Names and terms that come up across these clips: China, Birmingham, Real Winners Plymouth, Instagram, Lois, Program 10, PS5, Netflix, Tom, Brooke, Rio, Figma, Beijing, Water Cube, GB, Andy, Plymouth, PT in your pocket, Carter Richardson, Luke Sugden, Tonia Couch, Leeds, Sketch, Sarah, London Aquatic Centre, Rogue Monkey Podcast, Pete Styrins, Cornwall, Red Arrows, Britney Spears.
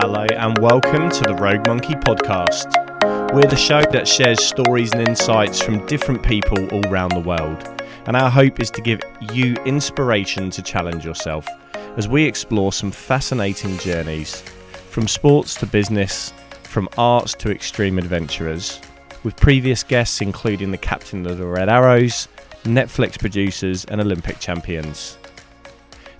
Hello and welcome to the Rogue Monkey Podcast. We're the show that shares stories and insights from different people all around the world. And our hope is to give you inspiration to challenge yourself as we explore some fascinating journeys, from sports to business, from arts to extreme adventurers, with previous guests including the captain of the Red Arrows, Netflix producers and Olympic champions.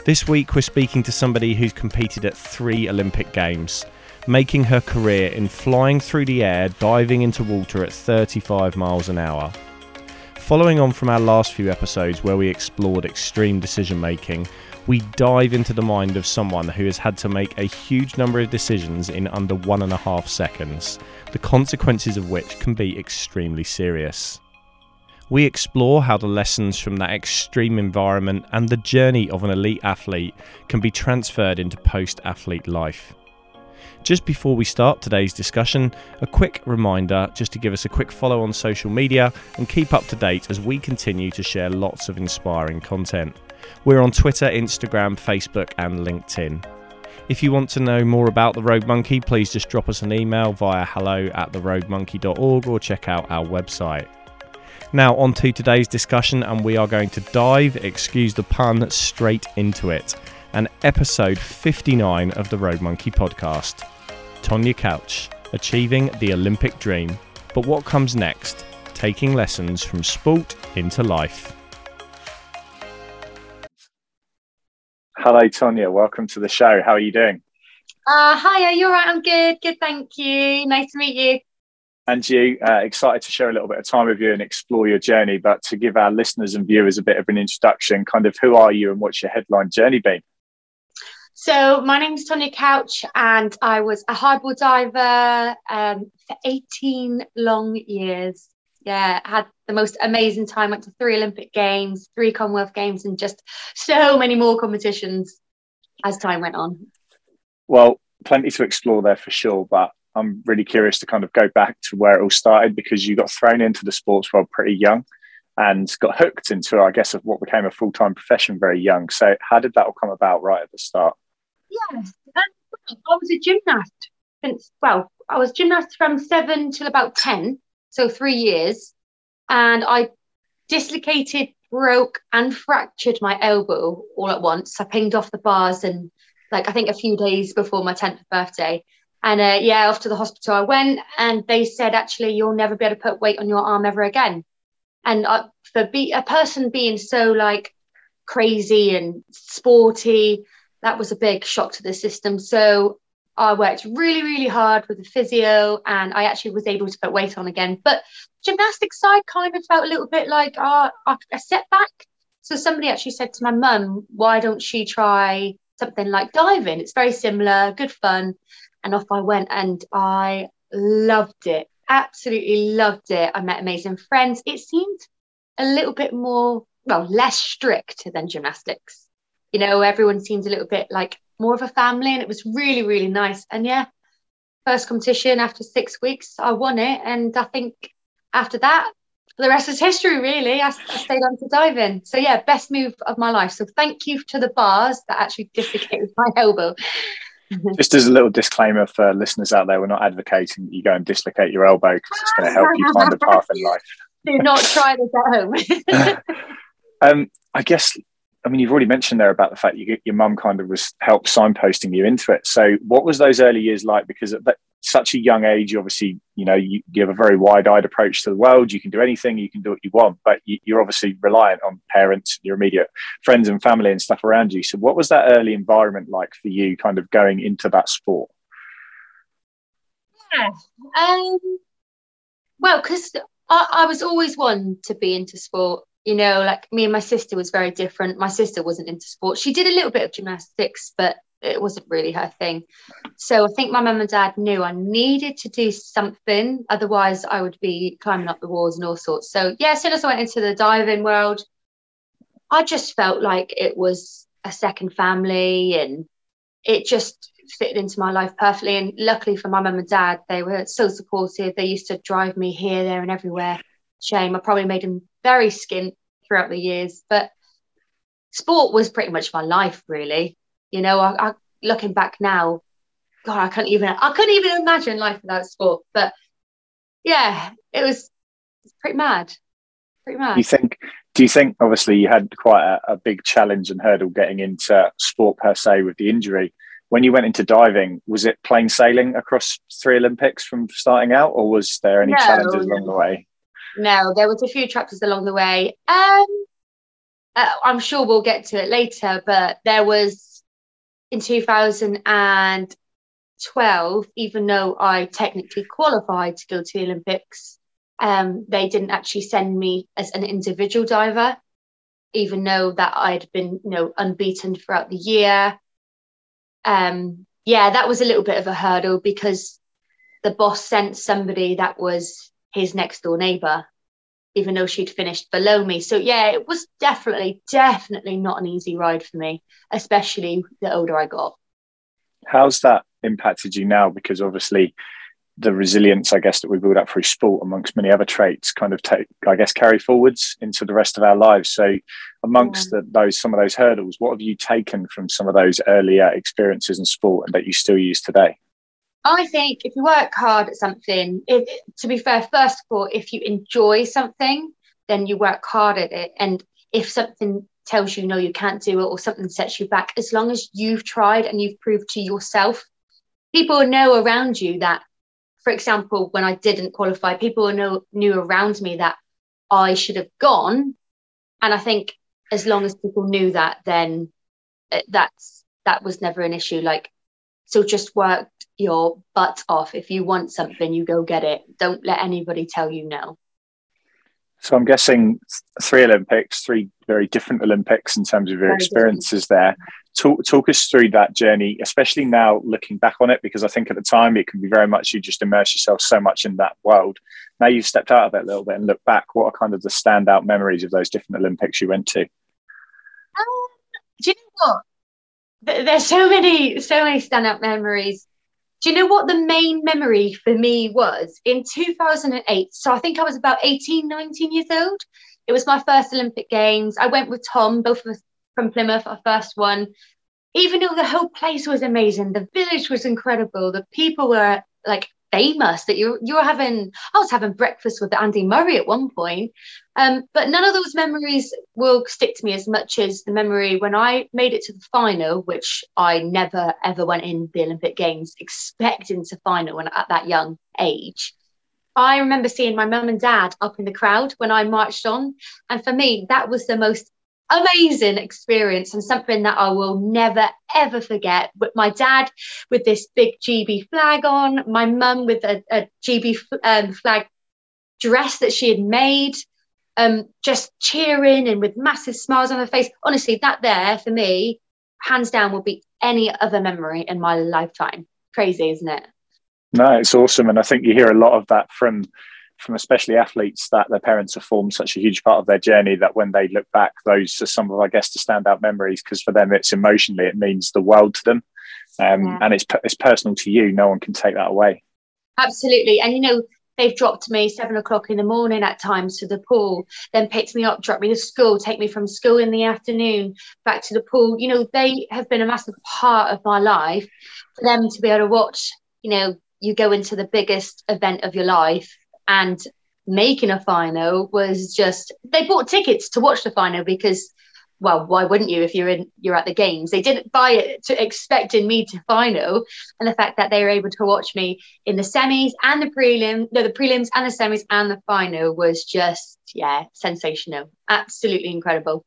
This week we're speaking to somebody who's competed at 3 Olympic Games, making her career in flying through the air, diving into water at 35 miles an hour. Following on from our last few episodes where we explored extreme decision making, we dive into the mind of someone who has had to make a huge number of decisions in under 1.5 seconds, the consequences of which can be extremely serious. We explore how the lessons from that extreme environment and the journey of an elite athlete can be transferred into post-athlete life. Just before we start today's discussion, a quick reminder just to give us a quick follow on social media and keep up to date as we continue to share lots of inspiring content. We're on Twitter, Instagram, Facebook and LinkedIn. If you want to know more about the Rogue Monkey, please just drop us an email via hello@theroguemonkey.org or check out our website. Now on to today's discussion, and we are going to dive, excuse the pun, straight into it. And episode 59 of the Rogue Monkey Podcast. Tonia Couch, achieving the Olympic dream. But what comes next? Taking lessons from sport into life. Hello, Tonia. Welcome to the show. How are you doing? Hiya, you're right. I'm good. Good, thank you. Nice to meet you. And you, excited to share a little bit of time with you and explore your journey, but to give our listeners and viewers a bit of an introduction, kind of who are you and what's your headline journey been? So my name is Tonia Couch and I was a hardboard diver for 18 long years. Yeah, had the most amazing time, went to 3 Olympic Games, 3 Commonwealth Games and just so many more competitions as time went on. Well, plenty to explore there for sure, but I'm really curious to kind of go back to where it all started, because you got thrown into the sports world pretty young and got hooked into, I guess, of what became a full-time profession very young. So how did that all come about right at the start? Yes, I was a gymnast since, I was gymnast from 7 till about 10, so 3 years. And I dislocated, broke and fractured my elbow all at once. I pinged off the bars and I think a few days before my 10th birthday. And off to the hospital I went, and they said, actually, you'll never be able to put weight on your arm ever again. And a person being so crazy and sporty, that was a big shock to the system. So I worked really, really hard with the physio, and I actually was able to put weight on again. But gymnastics side kind of felt a little bit like a setback. So somebody actually said to my mum, why don't she try something like diving? It's very similar, good fun. And off I went, and I loved it, absolutely loved it. I met amazing friends. It seemed a little bit more, less strict than gymnastics. You know, everyone seemed a little bit more of a family, and it was really, really nice. And yeah, first competition after 6 weeks, I won it. And I think after that, the rest is history, really. I stayed on to dive in. So yeah, best move of my life. So thank you to the bars that actually dislocated my elbow. Just as a little disclaimer for listeners out there, we're not advocating that you go and dislocate your elbow, because it's going to help you find a path in life. Do not try this at home. You've already mentioned there about the fact your mum kind of was help signposting you into it. So what was those early years like? Because at such a young age, obviously, you have a very wide-eyed approach to the world. You can do anything, you can do what you want, but you're obviously reliant on parents, your immediate friends and family and stuff around you. So what was that early environment like for you kind of going into that sport? Yeah. Because I was always one to be into sport. Me and my sister was very different. My sister wasn't into sport. She did a little bit of gymnastics, but it wasn't really her thing. So I think my mum and dad knew I needed to do something. Otherwise, I would be climbing up the walls and all sorts. So, yeah, as soon as I went into the diving world, I just felt like it was a second family, and it just fitted into my life perfectly. And luckily for my mum and dad, they were so supportive. They used to drive me here, there and everywhere. Shame. I probably made them very skint throughout the years. But sport was pretty much my life, really. Looking back now, God, I couldn't even imagine life without sport. But yeah, it was pretty mad. Do you think obviously you had quite a big challenge and hurdle getting into sport per se with the injury? When you went into diving, was it plain sailing across 3 Olympics from starting out, or was there any challenges along the way? No, there was a few chapters along the way. I'm sure we'll get to it later, but there was in 2012, even though I technically qualified to go to the Olympics, they didn't actually send me as an individual diver, even though that I'd been, unbeaten throughout the year. That was a little bit of a hurdle because the boss sent somebody that was his next door neighbour, even though she'd finished below me. So yeah, it was definitely not an easy ride for me, especially the older I got. How's that impacted you now? Because obviously the resilience, I guess, that we build up through sport amongst many other traits kind of carry forwards into the rest of our lives. So amongst some of those hurdles, what have you taken from some of those earlier experiences in sport and that you still use today? I think if you work hard at something, to be fair, first of all, if you enjoy something, then you work hard at it. And if something tells you, no, you can't do it, or something sets you back, as long as you've tried and you've proved to yourself, people know around you that, for example, when I didn't qualify, people knew around me that I should have gone. And I think as long as people knew that, then that was never an issue. So just work your butt off. If you want something, you go get it. Don't let anybody tell you no. So I'm guessing 3 Olympics, 3 very different Olympics in terms of your experiences there. Talk us through that journey, especially now looking back on it, because I think at the time it can be very much you just immerse yourself so much in that world. Now you've stepped out of it a little bit and look back. What are kind of the standout memories of those different Olympics you went to? Do you know what? There's so many standout memories. Do you know what the main memory for me was? In 2008, so I think I was about 18, 19 years old. It was my first Olympic Games. I went with Tom, both of us from Plymouth, our first one. Even though the whole place was amazing, the village was incredible. The people were famous. That I was having breakfast with Andy Murray at one point. But none of those memories will stick to me as much as the memory when I made it to the final, which I never, ever went in the Olympic Games expecting to final at that young age. I remember seeing my mum and dad up in the crowd when I marched on. And for me, that was the most amazing experience and something that I will never, ever forget. With my dad with this big GB flag on, my mum with a GB flag dress that she had made. Just cheering and with massive smiles on her face. Honestly, that there for me, hands down, will be any other memory in my lifetime. Crazy, isn't it? No, it's awesome. And I think you hear a lot of that from especially athletes that their parents have formed such a huge part of their journey that when they look back, those are some of, I guess, the standout memories, because for them, it's emotionally, it means the world to them. And it's personal to you. No one can take that away. Absolutely. And they've dropped me 7:00 in the morning at times to the pool, then picked me up, dropped me to school, take me from school in the afternoon, back to the pool. They have been a massive part of my life. For them to be able to watch, you go into the biggest event of your life and making a final was just, they bought tickets to watch the final because, well, why wouldn't you if you're at the games? They didn't buy it to expecting me to final. And the fact that they were able to watch me in the semis and the prelims and the semis and the final was just, sensational. Absolutely incredible.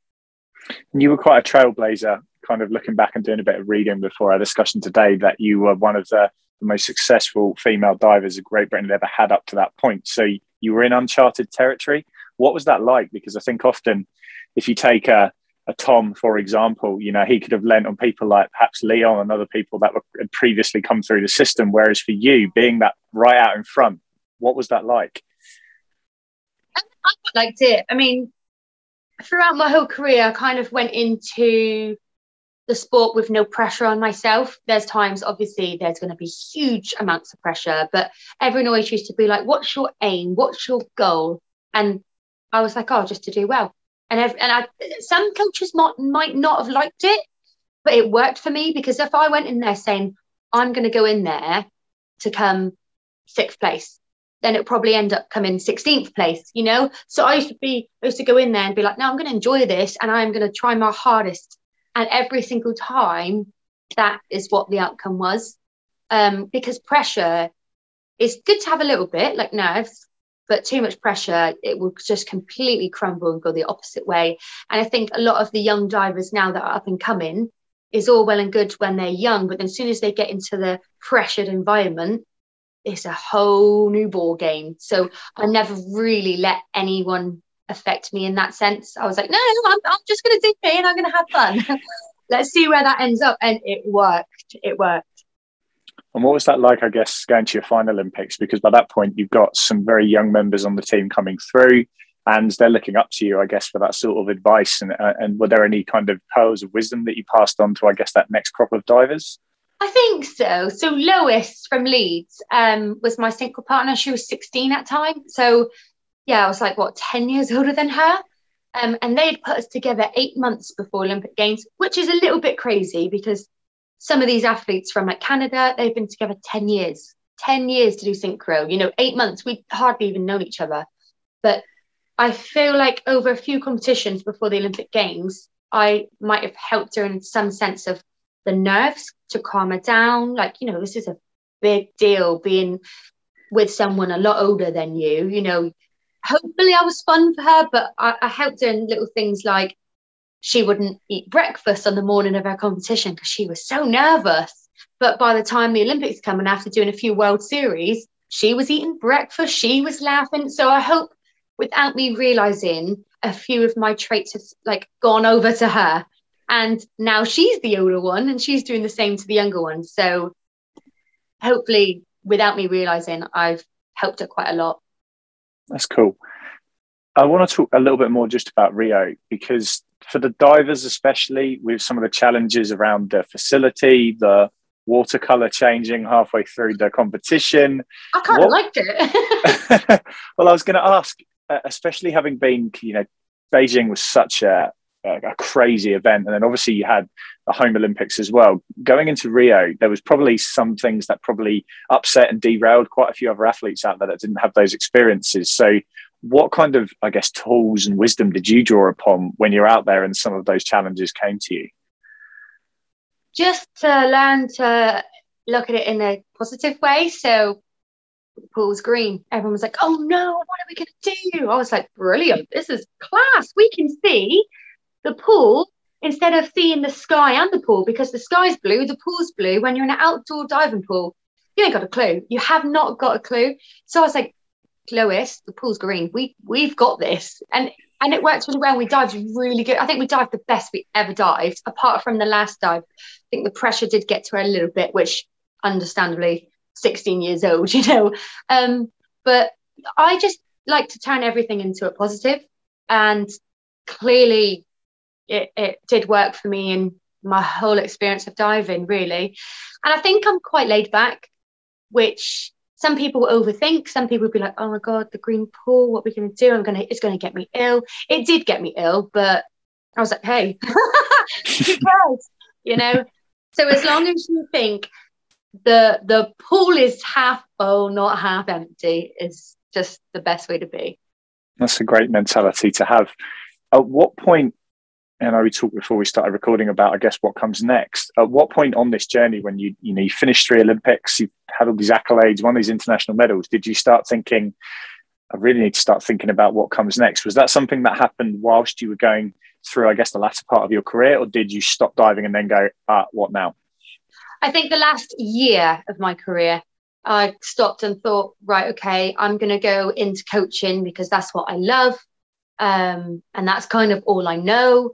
And you were quite a trailblazer, kind of looking back and doing a bit of reading before our discussion today, that you were one of the most successful female divers that Great Britain had ever had up to that point. So you were in uncharted territory. What was that like? Because I think often if you take a Tom, for example, he could have lent on people like perhaps Leon and other people that had previously come through the system. Whereas for you, being that right out in front, what was that like? I quite liked it. I mean, throughout my whole career, I kind of went into the sport with no pressure on myself. There's times, obviously, there's going to be huge amounts of pressure, but everyone always used to be like, what's your aim? What's your goal? And I was like, just to do well. Some coaches might not have liked it, but it worked for me, because if I went in there saying, I'm going to go in there to come 6th place. Then it'll probably end up coming 16th place, you know? So I used to go in there and be like, no, I'm going to enjoy this and I'm going to try my hardest. And every single time, that is what the outcome was. Because pressure is good to have a little bit, like nerves, but too much pressure, it will just completely crumble and go the opposite way. And I think a lot of the young divers now that are up and coming, is all well and good when they're young, but then as soon as they get into the pressured environment, it's a whole new ball game. So I never really let anyone affect me in that sense. I was like, no, I'm just going to do me and I'm going to have fun. Let's see where that ends up. And it worked. It worked. And what was that like, I guess, going to your final Olympics? Because by that point, you've got some very young members on the team coming through and they're looking up to you, I guess, for that sort of advice. And were there any kind of pearls of wisdom that you passed on to, I guess, that next crop of divers? I think so. So Lois from Leeds was my single partner. She was 16 at the time. So, yeah, I was like, what, 10 years older than her? And they had put us together 8 months before Olympic Games, which is a little bit crazy because some of these athletes from like Canada, they've been together 10 years to do synchro, you know, 8 months. We'd hardly even known each other. But I feel like over a few competitions before the Olympic Games, I might have helped her in some sense of the nerves to calm her down. Like, you know, this is a big deal being with someone a lot older than you, you know. Hopefully I was fun for her, but I helped her in little things like she wouldn't eat breakfast on the morning of her competition because she was so nervous. But by the time the Olympics come and after doing a few World Series, she was eating breakfast, she was laughing. So I hope without me realising, a few of my traits have like gone over to her. And now she's the older one and she's doing the same to the younger one. So hopefully without me realising, I've helped her quite a lot. That's cool. I want to talk a little bit more just about Rio, because for the divers, especially with some of the challenges around the facility, the watercolour changing halfway through the competition. I kind of liked it. Well, I was going to ask, especially having been, you know, Beijing was such a crazy event. And then obviously you had the home Olympics as well. Going into Rio, there was probably some things that probably upset and derailed quite a few other athletes out there that didn't have those experiences. So what kind of, I guess, tools and wisdom did you draw upon when you're out there and some of those challenges came to you? Just to learn to look at it in a positive way. So the pool's green. Everyone was like, oh no, what are we going to do? I was like, brilliant. This is class. We can see the pool, instead of seeing the sky and the pool, because the sky's blue, the pool's blue. When you're in an outdoor diving pool, you ain't got a clue. You have not got a clue. So I was like, Lois, the pool's green. We've got this. And it worked really well. We dived really good. I think we dived the best we ever dived, apart from the last dive. I think the pressure did get to her a little bit, which understandably, 16 years old, you know. But I just like to turn everything into a positive. And clearly, it did work for me in my whole experience of diving, really. And I think I'm quite laid back, which some people overthink. Some people would be like, oh my God, the green pool, what are we going to do? It's going to get me ill. It did get me ill, but I was like, hey, who cares? You know? So as long as you think the pool is half full, not half empty, is just the best way to be. That's a great mentality to have. At what point, and we talked before we started recording about, I guess, what comes next. At what point on this journey, when you finished 3 Olympics, you had all these accolades, won these international medals, did you start thinking, I really need to start thinking about what comes next? Was that something that happened whilst you were going through, I guess, the latter part of your career, or did you stop diving and then go, what now? I think the last year of my career, I stopped and thought, right, okay, I'm going to go into coaching because that's what I love. And that's kind of all I know.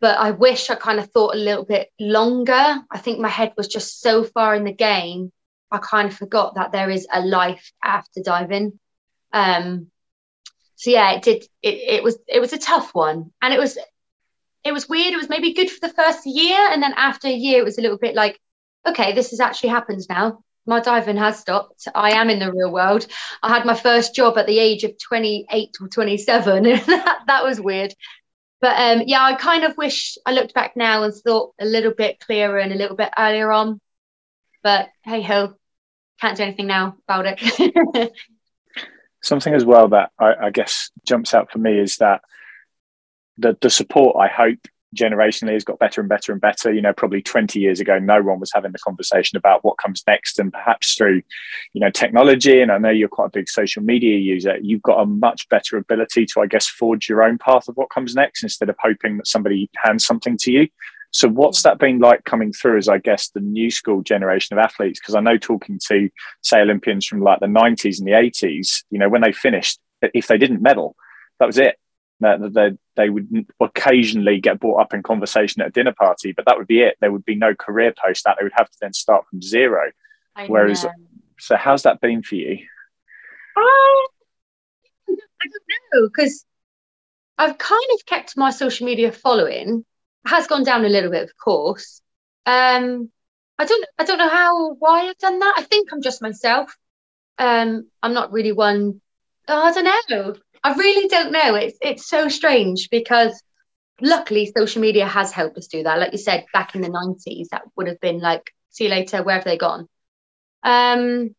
But I wish I kind of thought a little bit longer. I think my head was just so far in the game, I kind of forgot that there is a life after diving. So yeah, it was a tough one. And it was weird. It was maybe good for the first year. And then after a year, it was a little bit like, okay, this has actually happened now. My diving has stopped. I am in the real world. I had my first job at the age of 28 or 27. That was weird. But yeah, I kind of wish I looked back now and thought a little bit clearer and a little bit earlier on. but hey ho, can't do anything now about it. Something as well that I guess jumps out for me is that the support, I hope, generationally has got better and better and better. You know, probably 20 years ago, no one was having the conversation about what comes next, and perhaps through, you know, technology. And I know you're quite a big social media user. You've got a much better ability to, I guess, forge your own path of what comes next instead of hoping that somebody hands something to you. So what's that been like coming through as, I guess, the new school generation of athletes? Because I know talking to, say, Olympians from like the 90s and the 80s, you know, when they finished, if they didn't medal, that was it. They would occasionally get brought up in conversation at a dinner party, but that would be it. There would be no career post that. They would have to then start from zero. Whereas, so how's that been for you? I don't know, because I've kind of kept my social media following. It has gone down a little bit, of course. I don't know how, why I've done that. I think I'm just myself. I'm not really one. I don't know. I really don't know. It's so strange, because luckily social media has helped us do that. Like you said, back in the 90s, that would have been like, see you later, where have they gone? I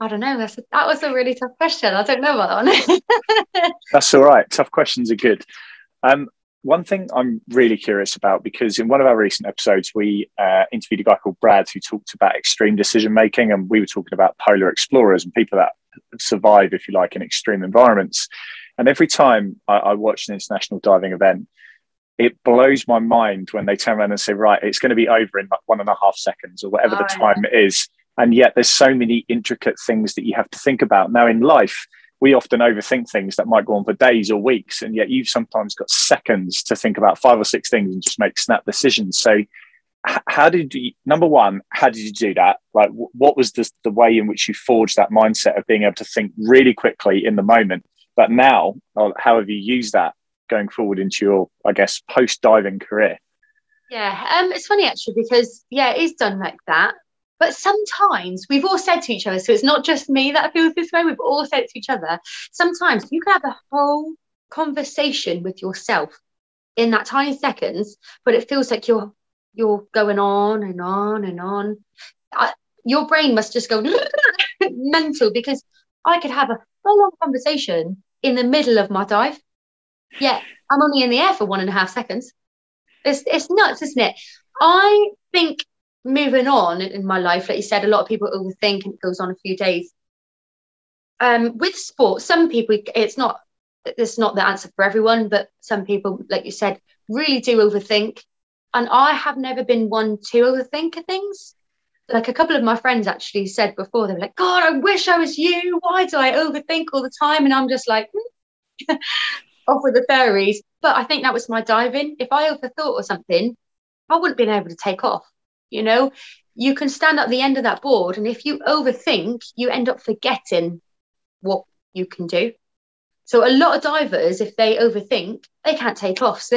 don't know. That was a really tough question. I don't know about that. That's all right. Tough questions are good. One thing I'm really curious about, because in one of our recent episodes, we interviewed a guy called Brad who talked about extreme decision-making, and we were talking about polar explorers and people that survive, if you like, in extreme environments. And every time I watch an international diving event, it blows my mind when they turn around and say, right, it's going to be over in like 1.5 seconds or whatever the time is. And yet there's so many intricate things that you have to think about. Now in life, we often overthink things that might go on for days or weeks, and yet you've sometimes got seconds to think about 5 or 6 things and just make snap decisions. So how did you, number one, how did you do that? Like, what was the way in which you forged that mindset of being able to think really quickly in the moment? But now, how have you used that going forward into your, I guess, post-diving career? Yeah, it's funny actually, because, yeah, it is done like that. But sometimes we've all said to each other, so it's not just me that feels this way, we've all said to each other, sometimes you can have a whole conversation with yourself in that tiny seconds, but it feels like you're going on and on and on. Your brain must just go mental, because I could have a full-on conversation in the middle of my dive, yet I'm only in the air for 1.5 seconds. It's nuts, isn't it? I think moving on in my life, like you said, a lot of people overthink and it goes on a few days. With sports, some people, it's not the answer for everyone, but some people, like you said, really do overthink. And I have never been one to overthink things. Like a couple of my friends actually said before, they were like, God, I wish I was you. Why do I overthink all the time? And I'm just like, off with the fairies. But I think that was my diving. If I overthought or something, I wouldn't have been able to take off. You know, you can stand at the end of that board, and if you overthink, you end up forgetting what you can do. So a lot of divers, if they overthink, they can't take off. So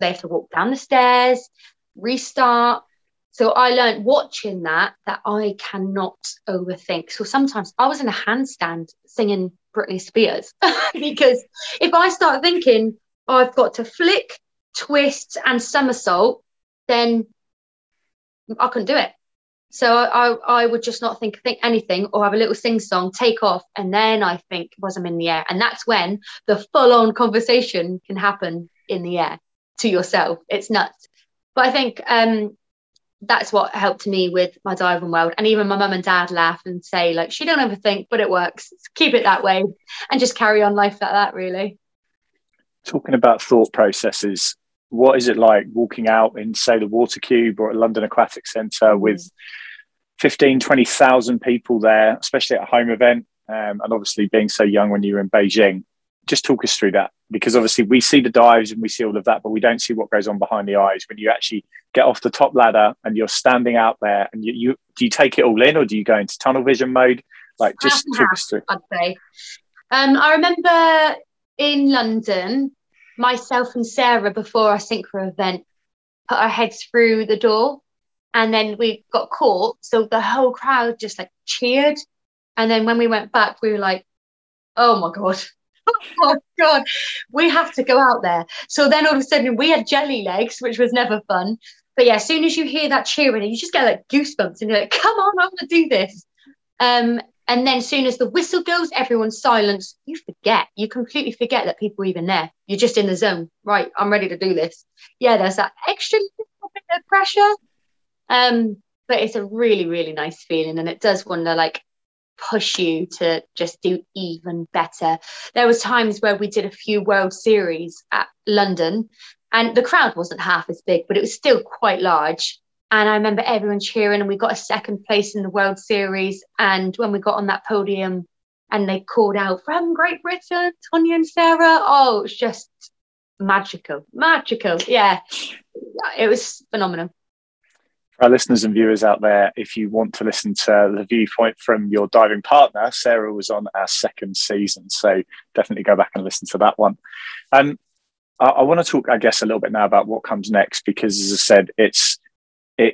they have to walk down the stairs, restart. So I learned watching that I cannot overthink. So sometimes I was in a handstand singing Britney Spears because if I start thinking, oh, I've got to flick, twist and somersault, then I couldn't do it. So I would just not think anything, or have a little sing song, take off, and then I think, was I'm in the air? And that's when the full-on conversation can happen in the air to yourself. It's nuts. But I think that's what helped me with my diving world. And even my mum and dad laugh and say, like, she don't overthink, but it works. Keep it that way and just carry on life like that, really. Talking about thought processes, what is it like walking out in, say, the Water Cube or at London Aquatic Centre with 15, 20,000 people there, especially at a home event, and obviously being so young when you were in Beijing? Just talk us through that, because obviously we see the dives and we see all of that, but we don't see what goes on behind the eyes when you actually get off the top ladder and you're standing out there. And you do you take it all in, or do you go into tunnel vision mode? Like, just talk us through. I'd say. I remember in London, myself and Sarah, before our synchro event, put our heads through the door, and then we got caught. So the whole crowd just like cheered. And then when we went back, we were like, oh my God, we have to go out there. So then all of a sudden we had jelly legs, which was never fun. But yeah, as soon as you hear that cheering, you just get like goosebumps and you're like, come on, I want to do this. And then as soon as the whistle goes, everyone's silenced. You forget. You completely forget that people are even there. You're just in the zone. Right, I'm ready to do this. Yeah, there's that extra little bit of pressure. But it's a really, really nice feeling. And it does want to like push you to just do even better. There was times where we did a few World Series at London and the crowd wasn't half as big, but it was still quite large. And I remember everyone cheering, and we got a second place in the World Series. And when we got on that podium and they called out from Great Britain, Tonia and Sarah, oh, it's just magical, magical. Yeah, it was phenomenal. For our listeners and viewers out there, if you want to listen to the viewpoint from your diving partner, Sarah was on our second season. So definitely go back and listen to that one. I want to talk, I guess, a little bit now about what comes next, because as I said, it's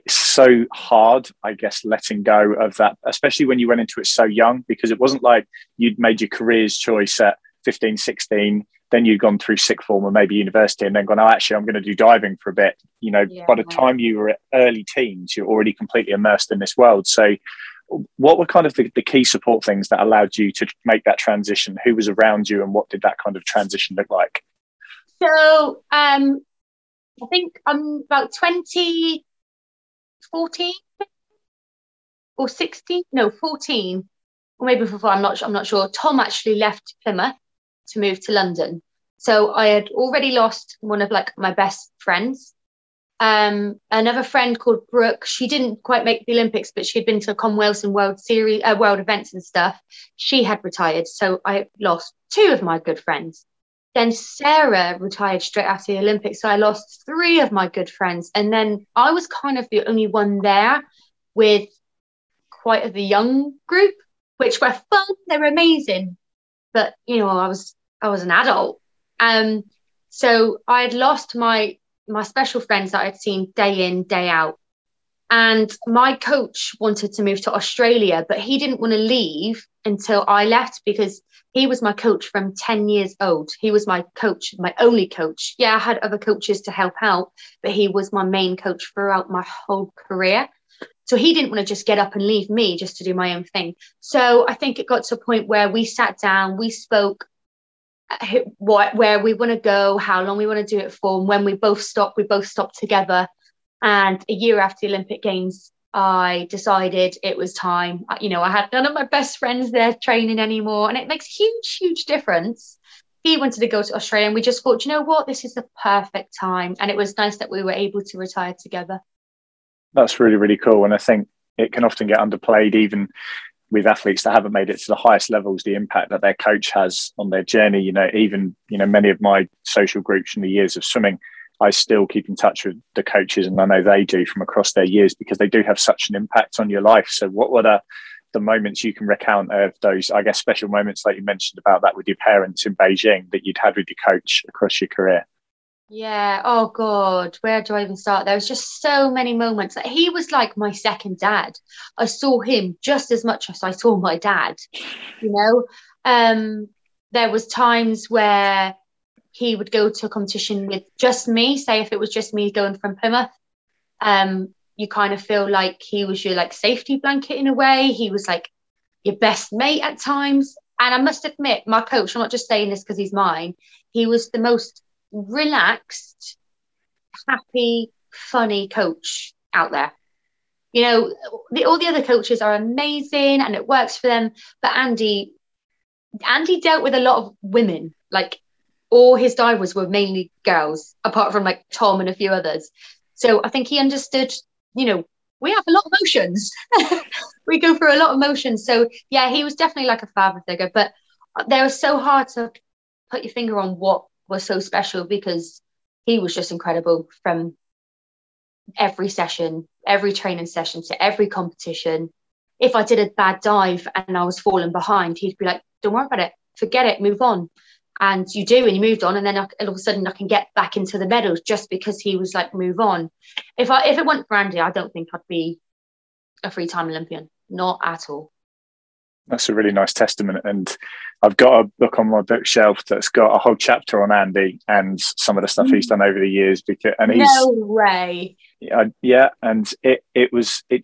so hard, I guess, letting go of that, especially when you went into it so young, because it wasn't like you'd made your career's choice at 15, 16, then you'd gone through sixth form or maybe university and then gone, oh, actually, I'm going to do diving for a bit. You know, yeah, by the time you were at early teens, you're already completely immersed in this world. So what were kind of the key support things that allowed you to make that transition? Who was around you and what did that kind of transition look like? So I think I'm about 14 or maybe before, I'm not sure. Tom actually left Plymouth to move to London, so I had already lost one of like my best friends. Another friend called Brooke, she didn't quite make the Olympics, but she had been to Commonwealth and World Series, World events and stuff. She had retired, so I lost two of my good friends. Then Sarah retired straight after the Olympics, so I lost three of my good friends. And then I was kind of the only one there with quite the young group, which were fun. They were amazing. But, you know, I was an adult. So I had lost my special friends that I'd seen day in, day out. And my coach wanted to move to Australia, but he didn't want to leave until I left, because he was my coach from 10 years old. He was my coach, my only coach. Yeah, I had other coaches to help out, but he was my main coach throughout my whole career. So he didn't want to just get up and leave me just to do my own thing. So I think it got to a point where we sat down, we spoke where we want to go, how long we want to do it for. And when we both stopped together. And a year after the Olympic Games, I decided it was time. You know, I had none of my best friends there training anymore. And it makes huge, huge difference. He wanted to go to Australia and we just thought, you know what, this is the perfect time. And it was nice that we were able to retire together. That's really, really cool. And I think it can often get underplayed, even with athletes that haven't made it to the highest levels, the impact that their coach has on their journey. You know, even, you know, many of my social groups from the years of swimming, I still keep in touch with the coaches, and I know they do from across their years, because they do have such an impact on your life. So what were the moments you can recount of those, I guess, special moments like you mentioned about that with your parents in Beijing that you'd had with your coach across your career? Yeah. Oh God, where do I even start? There was just so many moments. Like, he was like my second dad. I saw him just as much as I saw my dad, you know. There was times where he would go to a competition with just me, say if it was just me going from Plymouth. You kind of feel like he was your like safety blanket in a way. He was like your best mate at times. And I must admit, my coach, I'm not just saying this because he's mine, he was the most relaxed, happy, funny coach out there. You know, all the other coaches are amazing and it works for them. But Andy dealt with a lot of women, like, all his divers were mainly girls, apart from like Tom and a few others. So I think he understood, you know, we have a lot of emotions. We go through a lot of emotions. So yeah, he was definitely like a father figure, but they were so hard to put your finger on what was so special, because he was just incredible from every session, every training session to every competition. If I did a bad dive and I was falling behind, he'd be like, don't worry about it, forget it, move on. And you do, and you moved on, and then all of a sudden I can get back into the medals, just because he was like, move on. If it weren't for Andy, I don't think I'd be a three-time Olympian, not at all. That's a really nice testament. And I've got a book on my bookshelf that's got a whole chapter on Andy and some of the stuff he's done over the years. Because, and he's, no way. Yeah, and it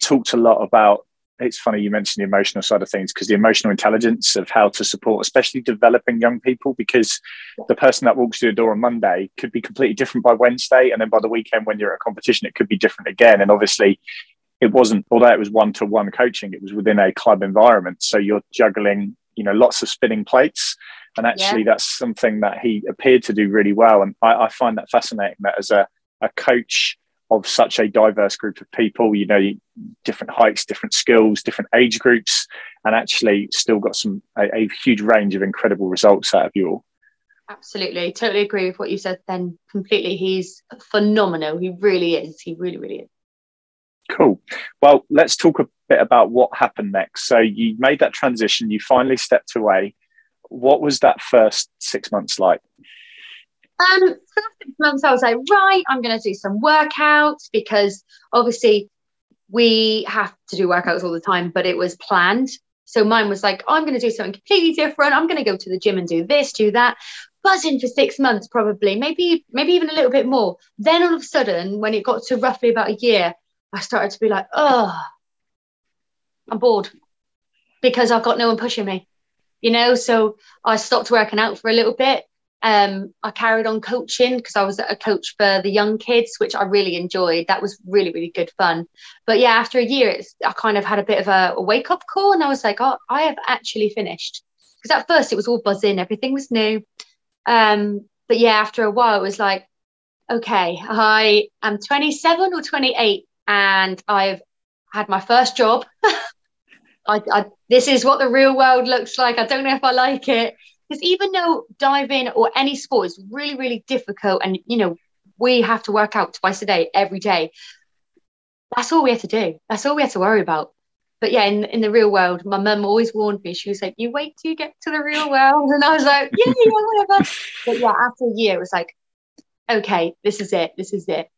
talked a lot about, it's funny you mentioned the emotional side of things, because the emotional intelligence of how to support, especially developing young people, because the person that walks through the door on Monday could be completely different by Wednesday. And then by the weekend, when you're at a competition, it could be different again. And obviously it wasn't, although it was one-to-one coaching, it was within a club environment. So you're juggling, lots of spinning plates. And actually that's something that he appeared to do really well. And I find that fascinating, that as a coach of such a diverse group of people, different heights, different skills, different age groups, and actually still got a huge range of incredible results out of you all. Absolutely. Totally agree with what you said then. Completely. He's phenomenal. He really is. He really, really is. Cool. Well, let's talk a bit about what happened next. So you made that transition. You finally stepped away. What was that first 6 months like? First 6 months, I was like, right, I'm going to do some workouts, because obviously we have to do workouts all the time, but it was planned. So mine was like, I'm going to do something completely different. I'm going to go to the gym and do this, do that. Buzzing for 6 months, probably, maybe even a little bit more. Then all of a sudden, when it got to roughly about a year, I started to be like, oh, I'm bored, because I've got no one pushing me, So I stopped working out for a little bit. I carried on coaching, because I was a coach for the young kids, which I really enjoyed. That was really, really good fun. But yeah, after a year, I kind of had a bit of a wake up call, and I was like, oh, I have actually finished. Because at first it was all buzzing, everything was new. But yeah, after a while it was like, okay, I am 27 or 28 and I've had my first job. This is what the real world looks like. I don't know if I like it. Because even though diving or any sport is really, really difficult, and, we have to work out twice a day, every day, that's all we have to do. That's all we have to worry about. But yeah, in the real world, my mum always warned me. She was like, you wait till you get to the real world. And I was like, yeah, whatever. But yeah, after a year, it was like, okay, this is it.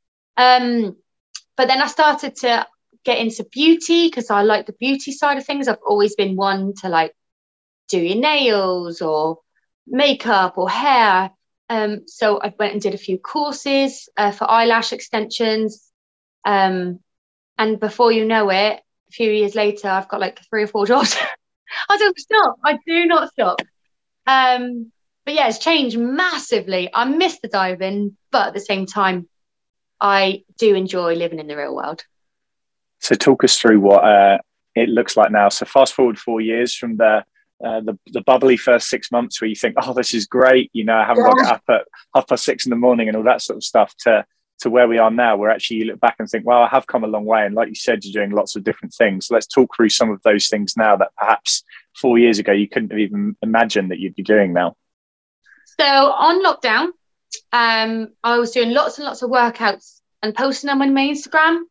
But then I started to get into beauty, because I like the beauty side of things. I've always been one to like, do your nails or makeup or hair. So I went and did a few courses for eyelash extensions. And before you know it, a few years later, I've got like 3 or 4 jobs. I do not stop. But yeah, it's changed massively. I miss the diving, but at the same time, I do enjoy living in the real world. So talk us through what it looks like now. So fast forward 4 years from there. The bubbly first 6 months where you think, oh, this is great, I haven't got up at 6:30 in the morning and all that sort of stuff, to where we are now, where actually you look back and think, well, I have come a long way. And like you said, you're doing lots of different things. So let's talk through some of those things now that perhaps 4 years ago you couldn't have even imagined that you'd be doing now. So on lockdown, I was doing lots and lots of workouts and posting them on my Instagram.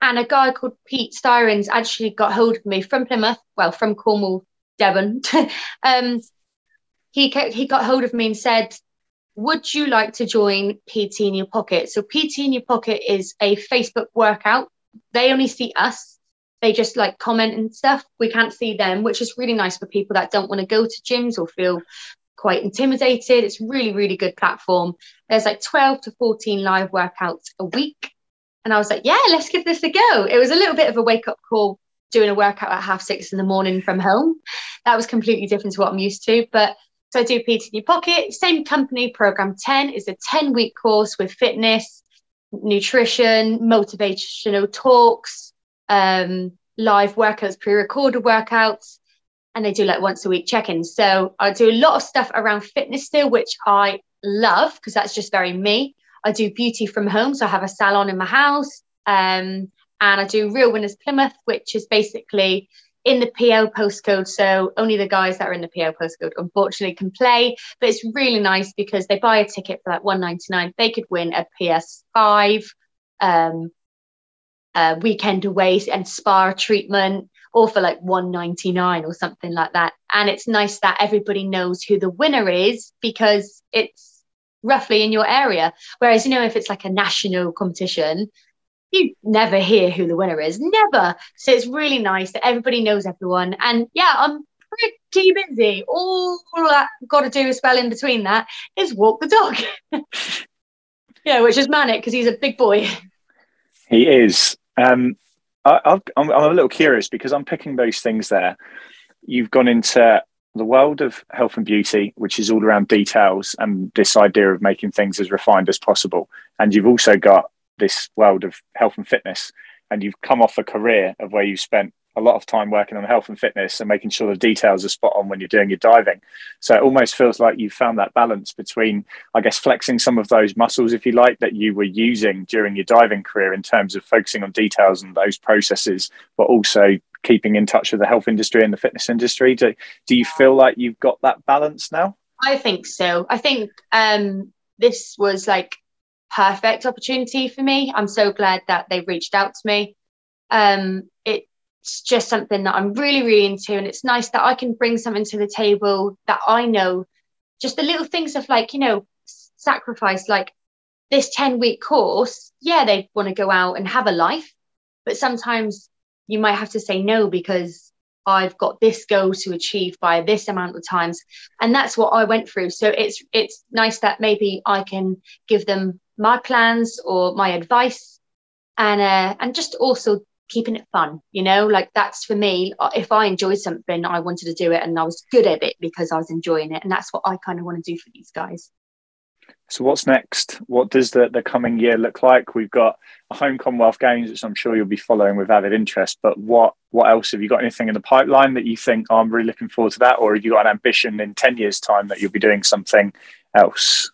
And a guy called Pete Styrins actually got hold of me from Plymouth, well, from Cornwall, Devon. He got hold of me and said, would you like to join PT in your pocket? So PT in your pocket is a Facebook workout. They only see us. They just like comment and stuff. We can't see them, which is really nice for people that don't want to go to gyms or feel quite intimidated. It's really, really good platform. There's like 12 to 14 live workouts a week. And I was like, yeah, let's give this a go. It was a little bit of a wake up call, doing a workout at 6:30 in the morning from home. That was completely different to what I'm used to. But so I do PT in your pocket, same company, Program 10 is a 10-week course with fitness, nutrition, motivational talks, live workouts, pre-recorded workouts. And they do like once a week check-ins. So I do a lot of stuff around fitness still, which I love, because that's just very me. I do beauty from home. So I have a salon in my house. And I do Real Winners Plymouth, which is basically in the PL postcode. So only the guys that are in the PL postcode, unfortunately, can play. But it's really nice because they buy a ticket for like $1.99. They could win a PS5, a weekend away and spa treatment, or for like $1.99 or something like that. And it's nice that everybody knows who the winner is, because it's roughly in your area. Whereas, if it's like a national competition, you never hear who the winner is, never. So it's really nice that everybody knows everyone. And yeah, I'm pretty busy. All I've got to do as well in between that is walk the dog. Yeah, which is manic because he's a big boy. He is. I'm a little curious because I'm picking those things there. You've gone into the world of health and beauty, which is all around details and this idea of making things as refined as possible. And you've also got this world of health and fitness. And you've come off a career of where you spent a lot of time working on health and fitness and making sure the details are spot on when you're doing your diving. So it almost feels like you've found that balance between, I guess, flexing some of those muscles, if you like, that you were using during your diving career in terms of focusing on details and those processes, but also keeping in touch with the health industry and the fitness industry. Do you feel like you've got that balance now? I think so. I think this was like perfect opportunity for me. I'm so glad that they reached out to me. It's just something that I'm really, really into. And it's nice that I can bring something to the table that I know, just the little things of like, you know, sacrifice, like this 10-week course. Yeah, they want to go out and have a life, but sometimes you might have to say no because I've got this goal to achieve by this amount of times. And that's what I went through. So it's nice that maybe I can give them my plans or my advice and just also keeping it fun, you know, like that's for me. If I enjoy something, I wanted to do it and I was good at it because I was enjoying it. And that's what I kind of want to do for these guys. So what's next? What does the coming year look like? We've got a home Commonwealth Games, which I'm sure you'll be following with avid interest, but what else? Have you got anything in the pipeline that you think, oh, I'm really looking forward to that? Or have you got an ambition in 10 years time that you'll be doing something else?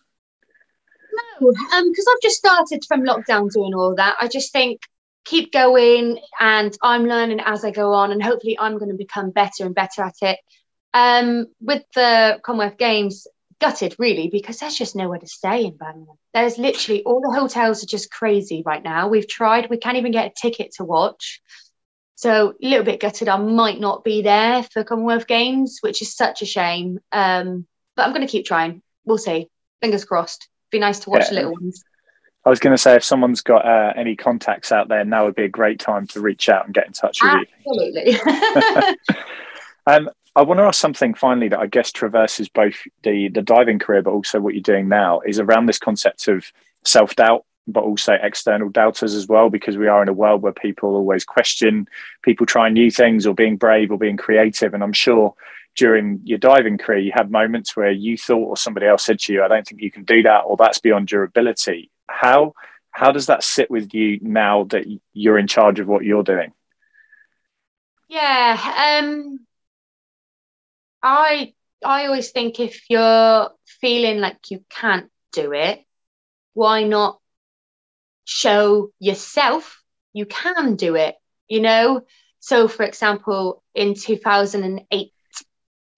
No, because I've just started from lockdown doing all that. I just think, keep going, and I'm learning as I go on, and hopefully I'm going to become better and better at it. With the Commonwealth Games, gutted really, because there's just nowhere to stay in Birmingham. There's literally, all the hotels are just crazy right now. We've tried, we can't even get a ticket to watch. So a little bit gutted I might not be there for Commonwealth Games, which is such a shame. But I'm going to keep trying. We'll see. Fingers crossed. Be nice to watch the little ones. I was going to say, if someone's got any contacts out there, now would be a great time to reach out and get in touch with you. Absolutely. I want to ask something finally that I guess traverses both the diving career, but also what you're doing now, is around this concept of self-doubt, but also external doubters as well, because we are in a world where people always question people trying new things or being brave or being creative. And I'm sure during your diving career, you had moments where you thought, or somebody else said to you, I don't think you can do that, or that's beyond your ability. How does that sit with you now that you're in charge of what you're doing? Yeah, I always think, if you're feeling like you can't do it, why not show yourself you can do it, you know? So for example, in 2008,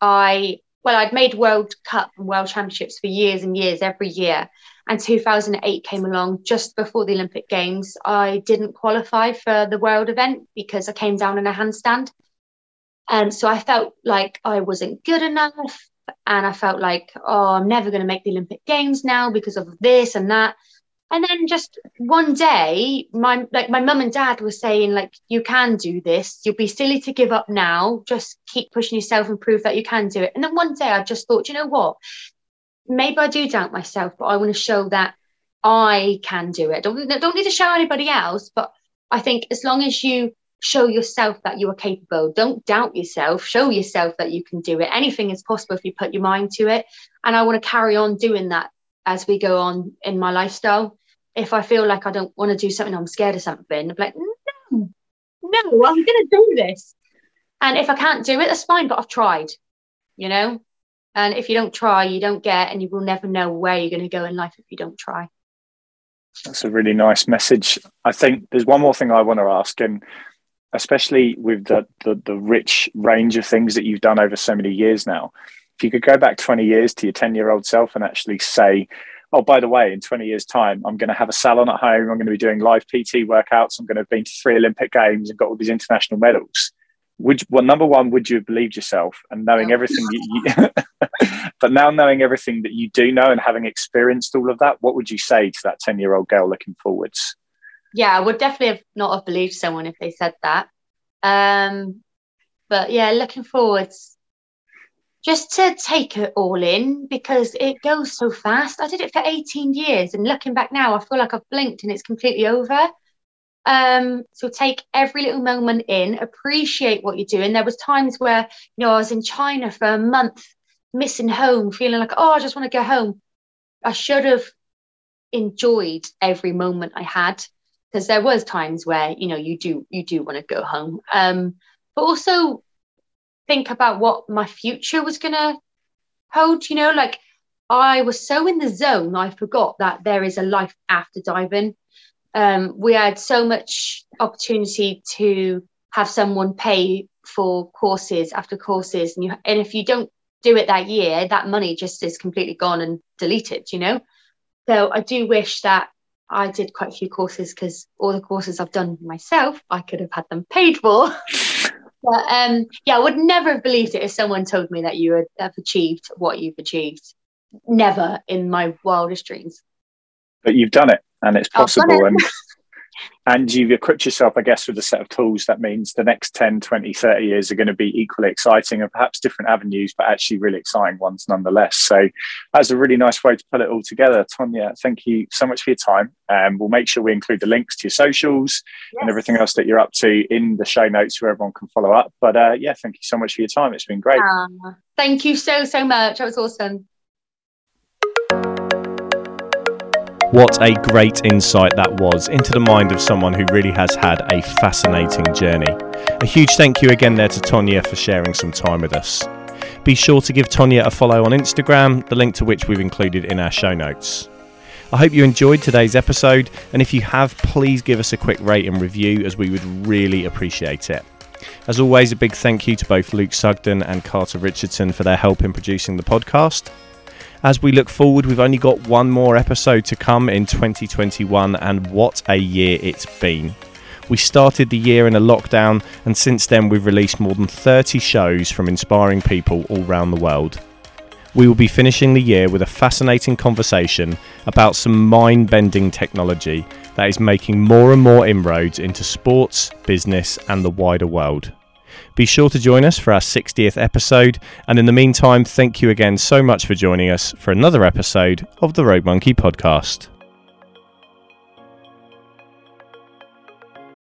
I'd made World Cup and World Championships for years and years, every year. And 2008 came along just before the Olympic Games. I didn't qualify for the world event because I came down in a handstand. And so I felt like I wasn't good enough. And I felt like, oh, I'm never going to make the Olympic Games now because of this and that. And then just one day, my mum and dad were saying, like, you can do this. You'll be silly to give up now. Just keep pushing yourself and prove that you can do it. And then one day I just thought, you know what? Maybe I do doubt myself, but I want to show that I can do it. Don't need to show anybody else. But I think as long as you show yourself that you are capable, don't doubt yourself. Show yourself that you can do it. Anything is possible if you put your mind to it. And I want to carry on doing that as we go on in my lifestyle. If I feel like I don't want to do something, I'm scared of something, I'm like, no, I'm going to do this. And if I can't do it, that's fine, but I've tried, you know? And if you don't try, you don't get, and you will never know where you're going to go in life if you don't try. That's a really nice message. I think there's one more thing I want to ask, and especially with the rich range of things that you've done over so many years now. If you could go back 20 years to your 10-year-old self and actually say, oh, by the way, in 20 years' time, I'm going to have a salon at home. I'm going to be doing live PT workouts. I'm going to have been to 3 Olympic Games and got all these international medals. Number one, would you have believed yourself? And knowing everything, but now knowing everything that you do know and having experienced all of that, what would you say to that 10-year-old girl looking forwards? Yeah, I would definitely not have believed someone if they said that. But yeah, looking forwards, just to take it all in, because it goes so fast. I did it for 18 years, and looking back now, I feel like I've blinked and it's completely over. So take every little moment in, appreciate what you're doing. There was times where, you know, I was in China for a month, missing home, feeling like, oh, I just want to go home. I should have enjoyed every moment I had, because there was times where, you know, you do want to go home. But also think about what my future was going to hold, you know, like I was so in the zone, I forgot that there is a life after diving. We had so much opportunity to have someone pay for courses after courses. And if you don't do it that year, that money just is completely gone and deleted, you know? So I do wish that I did quite a few courses, because all the courses I've done myself, I could have had them paid for. But yeah, I would never have believed it if someone told me that you would have achieved what you've achieved. Never in my wildest dreams. But you've done it. And it's possible. And you've equipped yourself, I guess, with a set of tools. That means the next 10, 20, 30 years are going to be equally exciting and perhaps different avenues, but actually really exciting ones nonetheless. So that's a really nice way to put it all together. Tonia, thank you so much for your time. We'll make sure we include the links to your socials and everything else that you're up to in the show notes where everyone can follow up. But yeah, thank you so much for your time. It's been great. Thank you so, so much. That was awesome. What a great insight that was into the mind of someone who really has had a fascinating journey. A huge thank you again there to Tonia for sharing some time with us. Be sure to give Tonia a follow on Instagram, the link to which we've included in our show notes. I hope you enjoyed today's episode, and if you have, please give us a quick rate and review, as we would really appreciate it. As always, a big thank you to both Luke Sugden and Carter Richardson for their help in producing the podcast. As we look forward, we've only got one more episode to come in 2021, and what a year it's been. We started the year in a lockdown, and since then we've released more than 30 shows from inspiring people all around the world. We will be finishing the year with a fascinating conversation about some mind-bending technology that is making more and more inroads into sports, business, and the wider world. Be sure to join us for our 60th episode, and in the meantime, thank you again so much for joining us for another episode of the Rogue Monkey Podcast.